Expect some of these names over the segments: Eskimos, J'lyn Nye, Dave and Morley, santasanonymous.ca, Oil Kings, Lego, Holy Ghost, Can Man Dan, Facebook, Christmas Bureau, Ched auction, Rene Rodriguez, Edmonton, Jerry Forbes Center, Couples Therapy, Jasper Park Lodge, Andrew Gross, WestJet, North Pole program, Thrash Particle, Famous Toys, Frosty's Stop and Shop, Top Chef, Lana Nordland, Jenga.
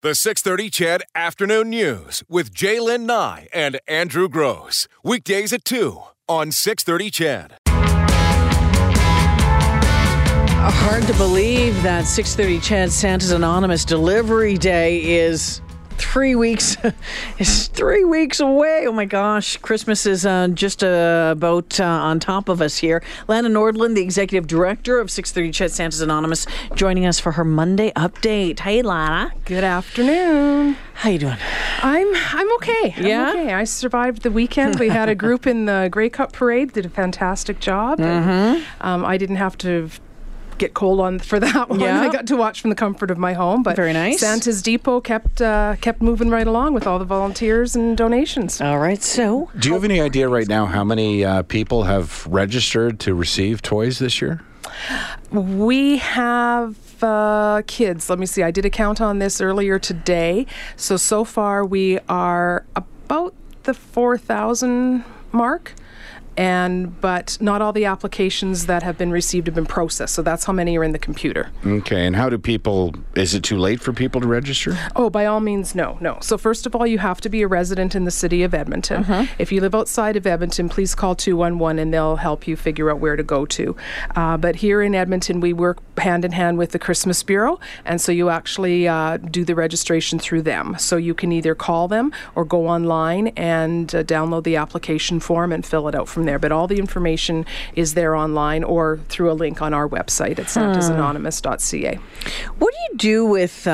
The 630 CHED Afternoon News with J'lyn Nye and Andrew Gross. Weekdays at 2 on 630 CHED. Hard to believe that 630 CHED Santa's Anonymous Delivery Day is 3 weeks. It's 3 weeks away. Oh my gosh. Christmas is just about on top of us here. Lana Nordland, the executive director of 630 CHED Santa's Anonymous, joining us for her Monday update. Hey, Lana. Good afternoon. How you doing? I'm okay. Yeah? I'm okay. I survived the weekend. We had a group in the Grey Cup Parade, did a fantastic job. Mm-hmm. And, I didn't have to get cold on for that one. Yeah. I got to watch from the comfort of my home, but very nice. Santa's Depot kept moving right along with all the volunteers and donations. All right, so do you have any idea right now how many people have registered to receive toys this year? We have kids. Let me see. I did a count on this earlier today. So far we are about the 4,000 mark. But not all the applications that have been received have been processed, so that's how many are in the computer. Okay, and how do people, is it too late for people to register? Oh, by all means, no. So first of all, you have to be a resident in the city of Edmonton. Uh-huh. If you live outside of Edmonton, please call 211 and they'll help you figure out where to go to. But here in Edmonton, we work hand in hand with the Christmas Bureau, and so you actually do the registration through them. So you can either call them or go online and download the application form and fill it out from there, but all the information is there online or through a link on our website at santasanonymous.ca. What do you do with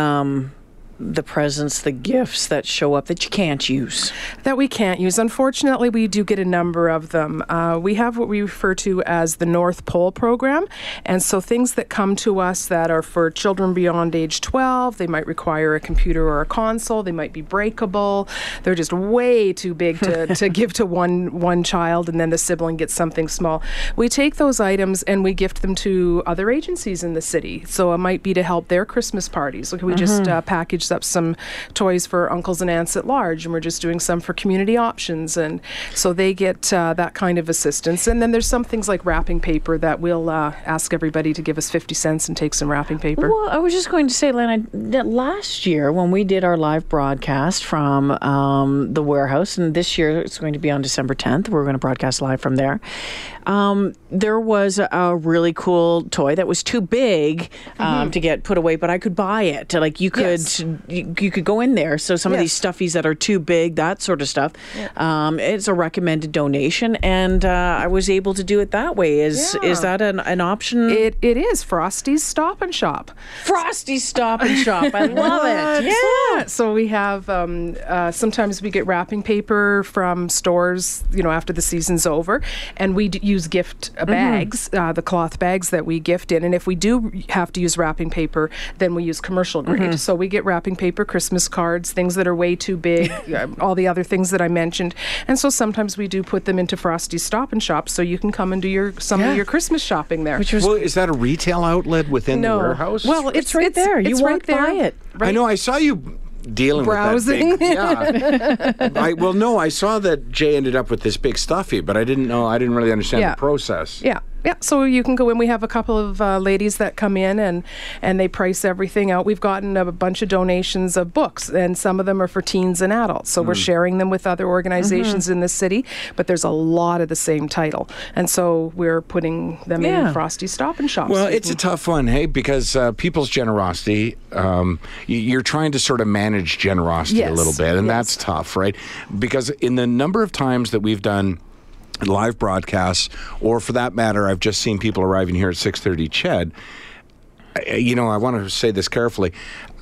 the presents, the gifts that show up that you can't use? That we can't use. Unfortunately, we do get a number of them. We have what we refer to as the North Pole program. And so things that come to us that are for children beyond age 12, they might require a computer or a console, they might be breakable. They're just way too big to give to one child, and then the sibling gets something small. We take those items and we gift them to other agencies in the city. So it might be to help their Christmas parties. Like we just package up some toys for uncles and aunts at large, and we're just doing some for community options, and so they get that kind of assistance. And then there's some things like wrapping paper that we'll ask everybody to give us 50 cents and take some wrapping paper. Well, I was just going to say, Lana, that last year when we did our live broadcast from the warehouse, and this year it's going to be on December 10th, we're going to broadcast live from there, there was a really cool toy that was too big to get put away, but I could buy it. Like you could... Yes. You could go in there. So some of these stuffies that are too big, that sort of stuff, it's a recommended donation, and I was able to do it that way. Is that an option? It is. Frosty's Stop and Shop. Frosty's Stop and Shop. I love it. Yeah. So we have sometimes we get wrapping paper from stores, after the season's over, and we use gift bags, the cloth bags that we gift in. And if we do have to use wrapping paper, then we use commercial grade. Mm-hmm. So we get wrapping paper, Christmas cards, things that are way too big, all the other things that I mentioned. And so sometimes we do put them into Frosty's Stop and Shop, so you can come and do some of your Christmas shopping there. Is that a retail outlet within the warehouse? Well, it's right there. You walk by it. Right? I know. I saw you browsing with that thing. Yeah. I saw that Jay ended up with this big stuffy, but I didn't really understand the process. Yeah. Yeah, so you can go in. We have a couple of ladies that come in and they price everything out. We've gotten a bunch of donations of books, and some of them are for teens and adults. So we're sharing them with other organizations in the city, but there's a lot of the same title. And so we're putting them in Frosty's Stop and Shop. Well, it's a tough one, hey, because people's generosity, you're trying to sort of manage generosity a little bit, and that's tough, right? Because in the number of times that we've done live broadcasts, or for that matter, I've just seen people arriving here at 630 CHED. I want to say this carefully.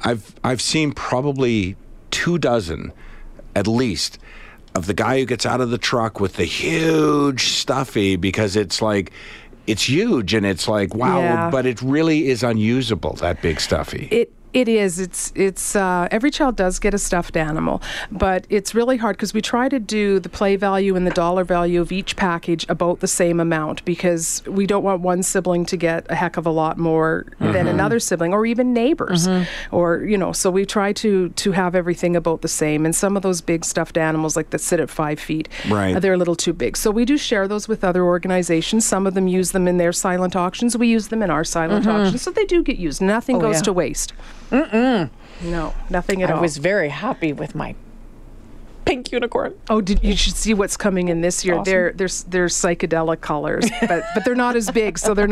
I've seen probably 24 at least, of the guy who gets out of the truck with the huge stuffy, because it's like, it's huge and it's like, wow, but it really is unusable, that big stuffy. It is. It's every child does get a stuffed animal, but it's really hard because we try to do the play value and the dollar value of each package about the same amount, because we don't want one sibling to get a heck of a lot more than another sibling, or even neighbors, or so we try to have everything about the same. And some of those big stuffed animals, like that sit at 5 feet, right, they're a little too big. So we do share those with other organizations. Some of them use them in their silent auctions. We use them in our silent auctions, so they do get used. Nothing goes to waste. Mm-mm. No, nothing at all. I was very happy with my pink unicorn. Oh, you should see what's coming in this year. Awesome. They're psychedelic colors, but they're not as big, so they're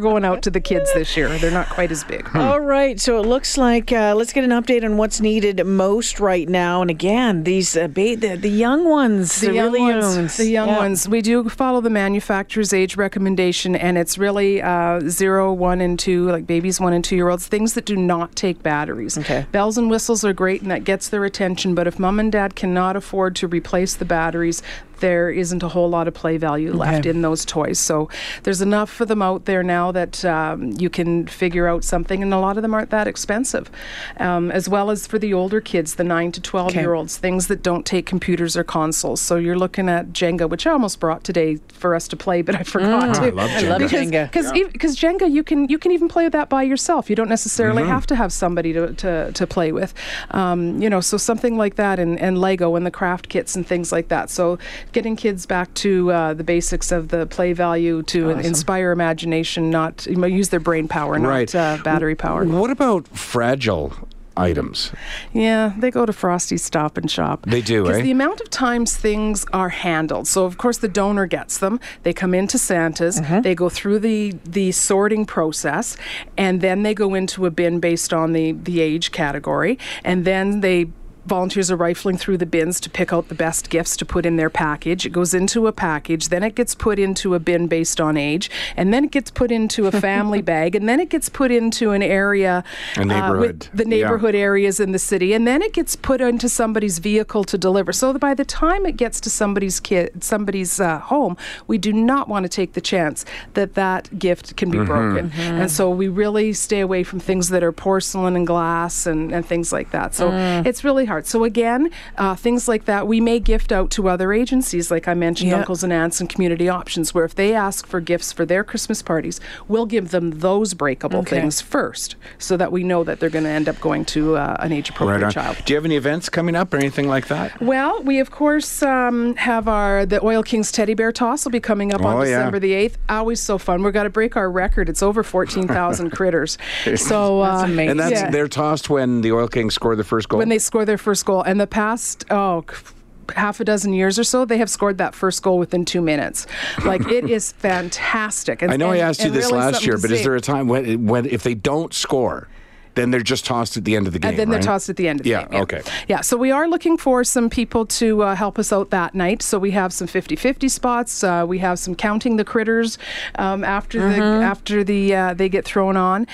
going out to the kids this year. They're not quite as big. All right, so it looks like let's get an update on what's needed most right now. And again, these the young ones, the young ones. We do follow the manufacturer's age recommendation, and it's really 0, 1, and 2, like babies, 1 and 2 year olds, things that do not take batteries. Okay. Bells and whistles are great, and that gets their attention. But if mom and dad cannot afford to replace the batteries, there isn't a whole lot of play value left in those toys. So there's enough of them out there now that you can figure out something, and a lot of them aren't that expensive. As well as for the older kids, the 9 to 12 year olds, things that don't take computers or consoles. So you're looking at Jenga, which I almost brought today for us to play, but I forgot to. I love Jenga. Because Jenga, you can even play that by yourself. You don't necessarily have to have somebody to play with. So something like that, and Lego and the craft kits and things like that. So getting kids back to the basics of the play value to inspire imagination, not use their brain power, not battery power. What about fragile items? Yeah, they go to Frosty's Stop and Shop. They do, because the amount of times things are handled. So, of course, the donor gets them. They come into Santa's. They go through the sorting process, and then they go into a bin based on the age category, and then volunteers are rifling through the bins to pick out the best gifts to put in their package. It goes into a package, then it gets put into a bin based on age, and then it gets put into a family bag, and then it gets put into an area, a neighborhood. The neighborhood areas in the city, and then it gets put into somebody's vehicle to deliver. So by the time it gets to somebody's home, we do not want to take the chance that gift can be broken. And so we really stay away from things that are porcelain and glass and things like that. So it's really hard. So again, things like that, we may gift out to other agencies, like I mentioned, uncles and aunts and community options, where if they ask for gifts for their Christmas parties, we'll give them those breakable things first, so that we know that they're going to end up going to an age-appropriate child. Do you have any events coming up or anything like that? Well, we, of course, have the Oil Kings Teddy Bear Toss will be coming up on December the 8th. Always so fun. We're going to break our record. It's over 14,000 critters. So, that's amazing. And they're tossed when the Oil Kings score the first goal? When they score their first goal. And the past half a dozen years or so, they have scored that first goal within 2 minutes. Like, it is fantastic. And, I know I asked you this last year, but is there a time when if they don't score, then they're just tossed at the end of the game? And then they're tossed at the end of the game. Yeah, okay. Yeah, so we are looking for some people to help us out that night. So we have some 50-50 spots. We have some counting the critters after they get thrown on.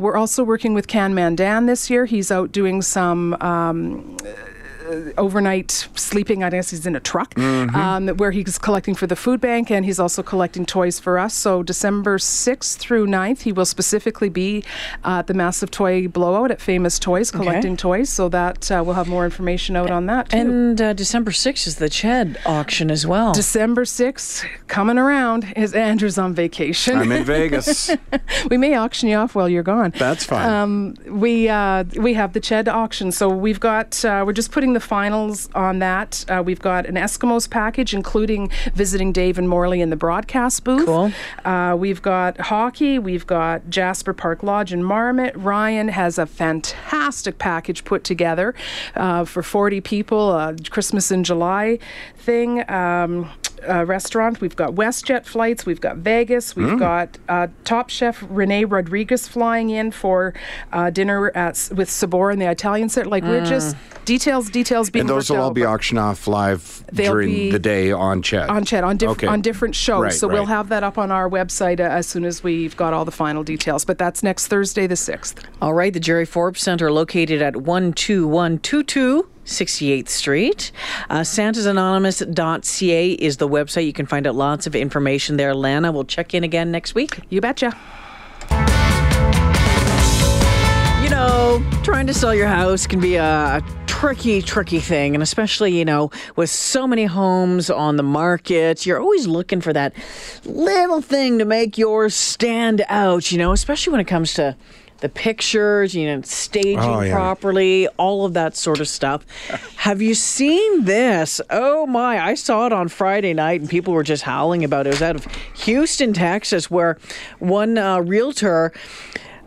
We're also working with Can Man Dan this year. He's out doing some overnight sleeping. I guess he's in a truck where he's collecting for the food bank, and he's also collecting toys for us. So December 6th through 9th, he will specifically be at the Massive Toy Blowout at Famous Toys, collecting toys. So that we'll have more information out on that, too. And December 6th is the Ched auction as well. December 6th, coming around, is Andrew's on vacation. I'm in Vegas. We may auction you off while you're gone. That's fine. We have the Ched auction. So we've got, we're just putting the finals on that. We've got an Eskimos package, including visiting Dave and Morley in the broadcast booth. Cool. We've got hockey. We've got Jasper Park Lodge and Marmot. Ryan has a fantastic package put together for 40 people, a Christmas in July thing. Restaurant. We've got WestJet flights. We've got Vegas. We've got Top Chef Rene Rodriguez flying in for dinner with Sabor and the Italian set. Like, we're just details being. And those will all be auctioned off live during the day on Ched. On Ched, on different shows. So we'll have that up on our website as soon as we've got all the final details. But that's next Thursday, the 6th. All right. The Jerry Forbes Center, located at 12122. 68th Street. Santasanonymous.ca is the website. You can find out lots of information there. Lana, we'll check in again next week. You betcha. You know, trying to sell your house can be a tricky thing, and especially, with so many homes on the market, you're always looking for that little thing to make yours stand out, especially when it comes to the pictures, staging properly, all of that sort of stuff. Have you seen this? Oh, my. I saw it on Friday night, and people were just howling about it. It was out of Houston, Texas, where one realtor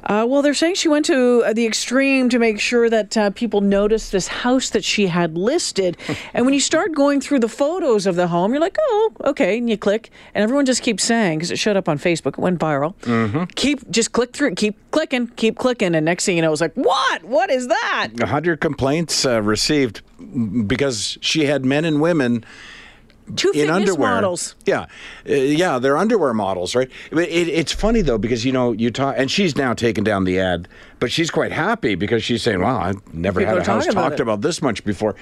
Well, they're saying she went to the extreme to make sure that people noticed this house that she had listed. And when you start going through the photos of the home, you're like, oh, okay. And you click, and everyone just keeps saying, because it showed up on Facebook, it went viral. Mm-hmm. Just click through, keep clicking. And next thing you know, it was like, what? What is that? 100 complaints received because she had men and women Two in fitness underwear. Models. Yeah. Yeah, they're underwear models, right? It's funny, though, because, you know, you talk, and she's now taken down the ad, but she's quite happy because she's saying, wow, I've never had a house talked about this much before.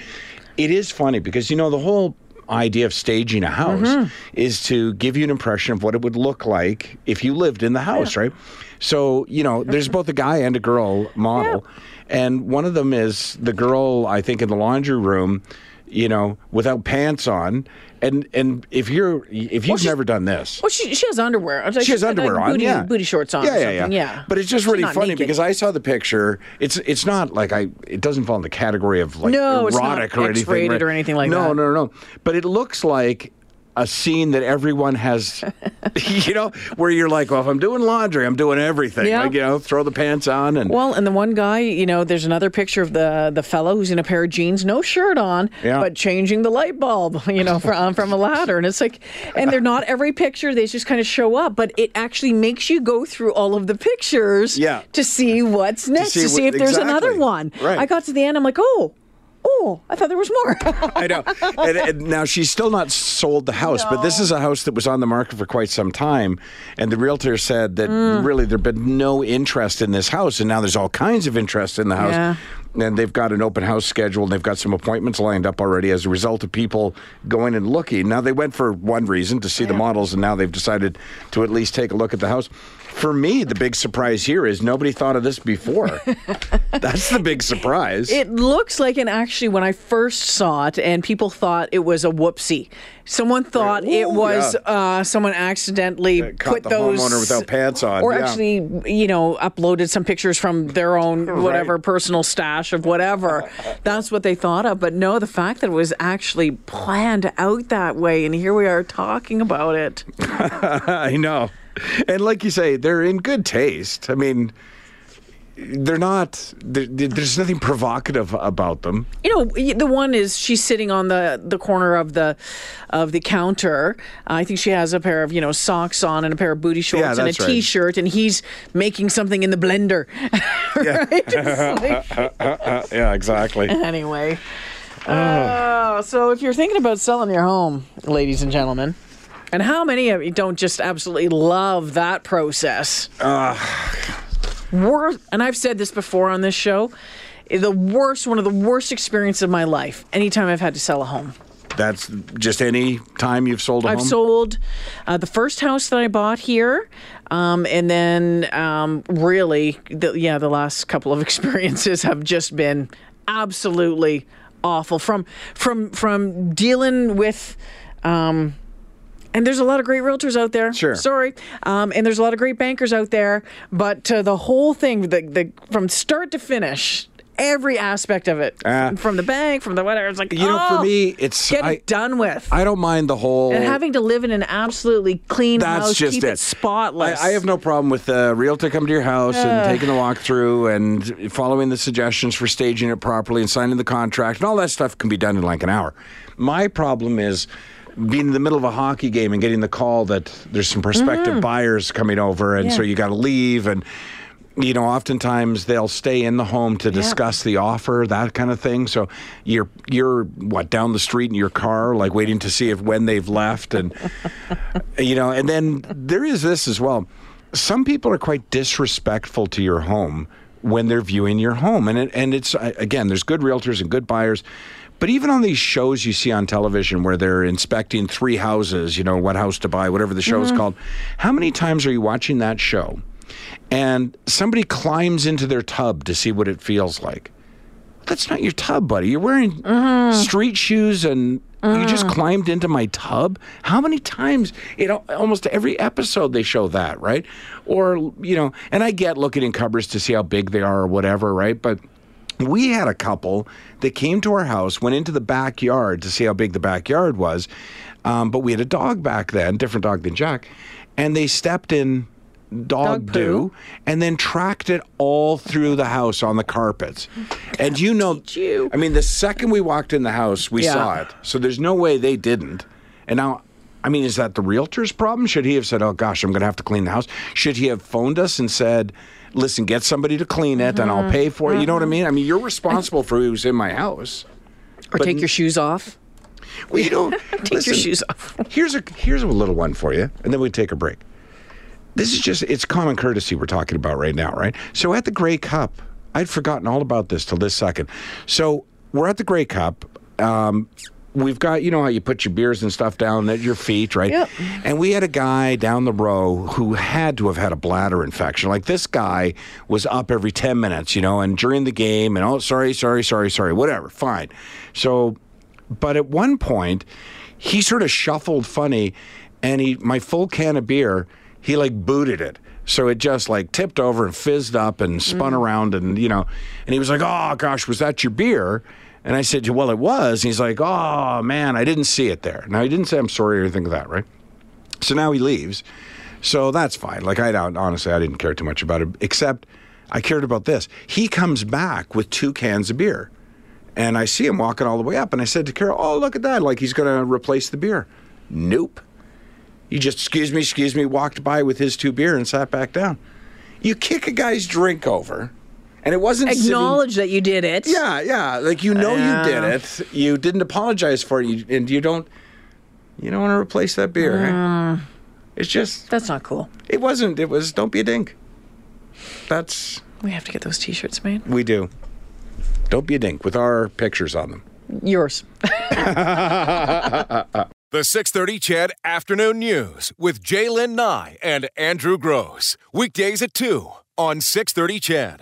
It is funny because, you know, the whole idea of staging a house is to give you an impression of what it would look like if you lived in the house, right? So, you know, there's both a guy and a girl model, and one of them is the girl, I think, in the laundry room, you know, without pants on, and if you've never done this, well, she has underwear. Like, she has underwear like booty, on, booty shorts on, yeah. But it's just really funny naked. Because I saw the picture. It's not like it doesn't fall in the category of like erotic or anything, X-rated or anything like that. No. But it looks like a scene that everyone has, you know, where you're like, well, if I'm doing laundry, I'm doing everything. Yeah. Like, you know, throw the pants on. And the one guy, you know, there's another picture of the fellow who's in a pair of jeans, no shirt on, but changing the light bulb, you know, from a ladder. And it's like, and they're not every picture, they just kind of show up, but it actually makes you go through all of the pictures to see what's next, to see if there's another one. Right. I got to the end, I'm like, oh, I thought there was more. I know. And now, she's still not sold the house, but this is a house that was on the market for quite some time, and the realtor said that really there'd been no interest in this house, and now there's all kinds of interest in the house. Yeah. And they've got an open house schedule, and they've got some appointments lined up already as a result of people going and looking. Now, they went for one reason, to see the models, and now they've decided to at least take a look at the house. For me, the big surprise here is nobody thought of this before. That's the big surprise. It looks like, and actually, when I first saw it, and people thought it was a whoopsie. Someone thought it was someone accidentally put those homeowner without pants on, or actually, you know, uploaded some pictures from their own whatever personal stash of whatever. That's what they thought of, but no, the fact that it was actually planned out that way, and here we are talking about it. I know, and like you say, they're in good taste. I mean, they're not. There's nothing provocative about them. You know, the one is she's sitting on the corner of the counter. I think she has a pair of, you know, socks on and a pair of booty shorts and a t-shirt, and he's making something in the blender. Yeah, exactly. Anyway, so if you're thinking about selling your home, ladies and gentlemen. And how many of you don't just absolutely love that process? And I've said this before on this show, one of the worst experiences of my life, anytime I've had to sell a home. That's just any time you've sold a home? I've sold the first house that I bought here, and then really, the last couple of experiences have just been absolutely awful. From dealing with... and there's a lot of great realtors out there. Sure. Sorry. And there's a lot of great bankers out there. But the whole thing, from start to finish, every aspect of it, from the bank, from the whatever, it's like, for me, it's... Get it done with. I don't mind the whole... And having to live in an absolutely clean house, keep it spotless. I have no problem with a realtor coming to your house and taking the walkthrough and following the suggestions for staging it properly and signing the contract. And all that stuff can be done in like an hour. My problem is... being in the middle of a hockey game and getting the call that there's some prospective buyers coming over, and so you got to leave, and you know, oftentimes they'll stay in the home to discuss the offer, that kind of thing. So you're down the street in your car, like waiting to see if when they've left, and you know. And then there is this as well. Some people are quite disrespectful to your home when they're viewing your home, and it's again, there's good realtors and good buyers. But even on these shows you see on television where they're inspecting 3 houses, you know, what house to buy, whatever the show is called, how many times are you watching that show and somebody climbs into their tub to see what it feels like? That's not your tub, buddy. You're wearing street shoes and you just climbed into my tub? How many times? Almost every episode they show that, right? Or, you know, and I get looking in cupboards to see how big they are or whatever, right? But... we had a couple that came to our house, went into the backyard to see how big the backyard was, but we had a dog back then, different dog than Jack, and they stepped in dog do, and then tracked it all through the house on the carpets. And you know, I mean, the second we walked in the house, we saw it. So there's no way they didn't. And now, I mean, is that the realtor's problem? Should he have said, oh gosh, I'm going to have to clean the house? Should he have phoned us and said, listen, get somebody to clean it and I'll pay for it? You know what I mean? I mean, you're responsible for who's in my house. Or take your shoes off. Well, you don't take your shoes off. Here's a little one for you, and then we take a break. This is just—it's common courtesy we're talking about right now, right? So at the Grey Cup, I'd forgotten all about this till this second. So we're at the Grey Cup. We've got, you know how you put your beers and stuff down at your feet, right? Yep. And we had a guy down the row who had to have had a bladder infection. Like, this guy was up every 10 minutes, you know, and during the game, and sorry, whatever, fine. So, but at one point, he sort of shuffled funny, and my full can of beer, he like booted it. So it just like tipped over and fizzed up and spun around, and, you know, and he was like, oh gosh, was that your beer? And I said, well, it was. And he's like, oh, man, I didn't see it there. Now, he didn't say I'm sorry or anything like that, right? So now he leaves. So that's fine. Like, honestly, I didn't care too much about it, except I cared about this. He comes back with 2 cans of beer. And I see him walking all the way up. And I said to Carol, oh, look at that. Like, he's going to replace the beer. Nope. He just, excuse me, walked by with his 2 beer and sat back down. You kick a guy's drink over. And it wasn't acknowledge that you did it. Yeah. Like, you know, you did it. You didn't apologize for it. You don't want to replace that beer. Right? It's just that's not cool. It wasn't. It was don't be a dink. We have to get those T-shirts made. We do. Don't be a dink with our pictures on them. Yours. The 630 CHED Afternoon News with J'lyn Nye and Andrew Gross. Weekdays at 2 on 630 CHED.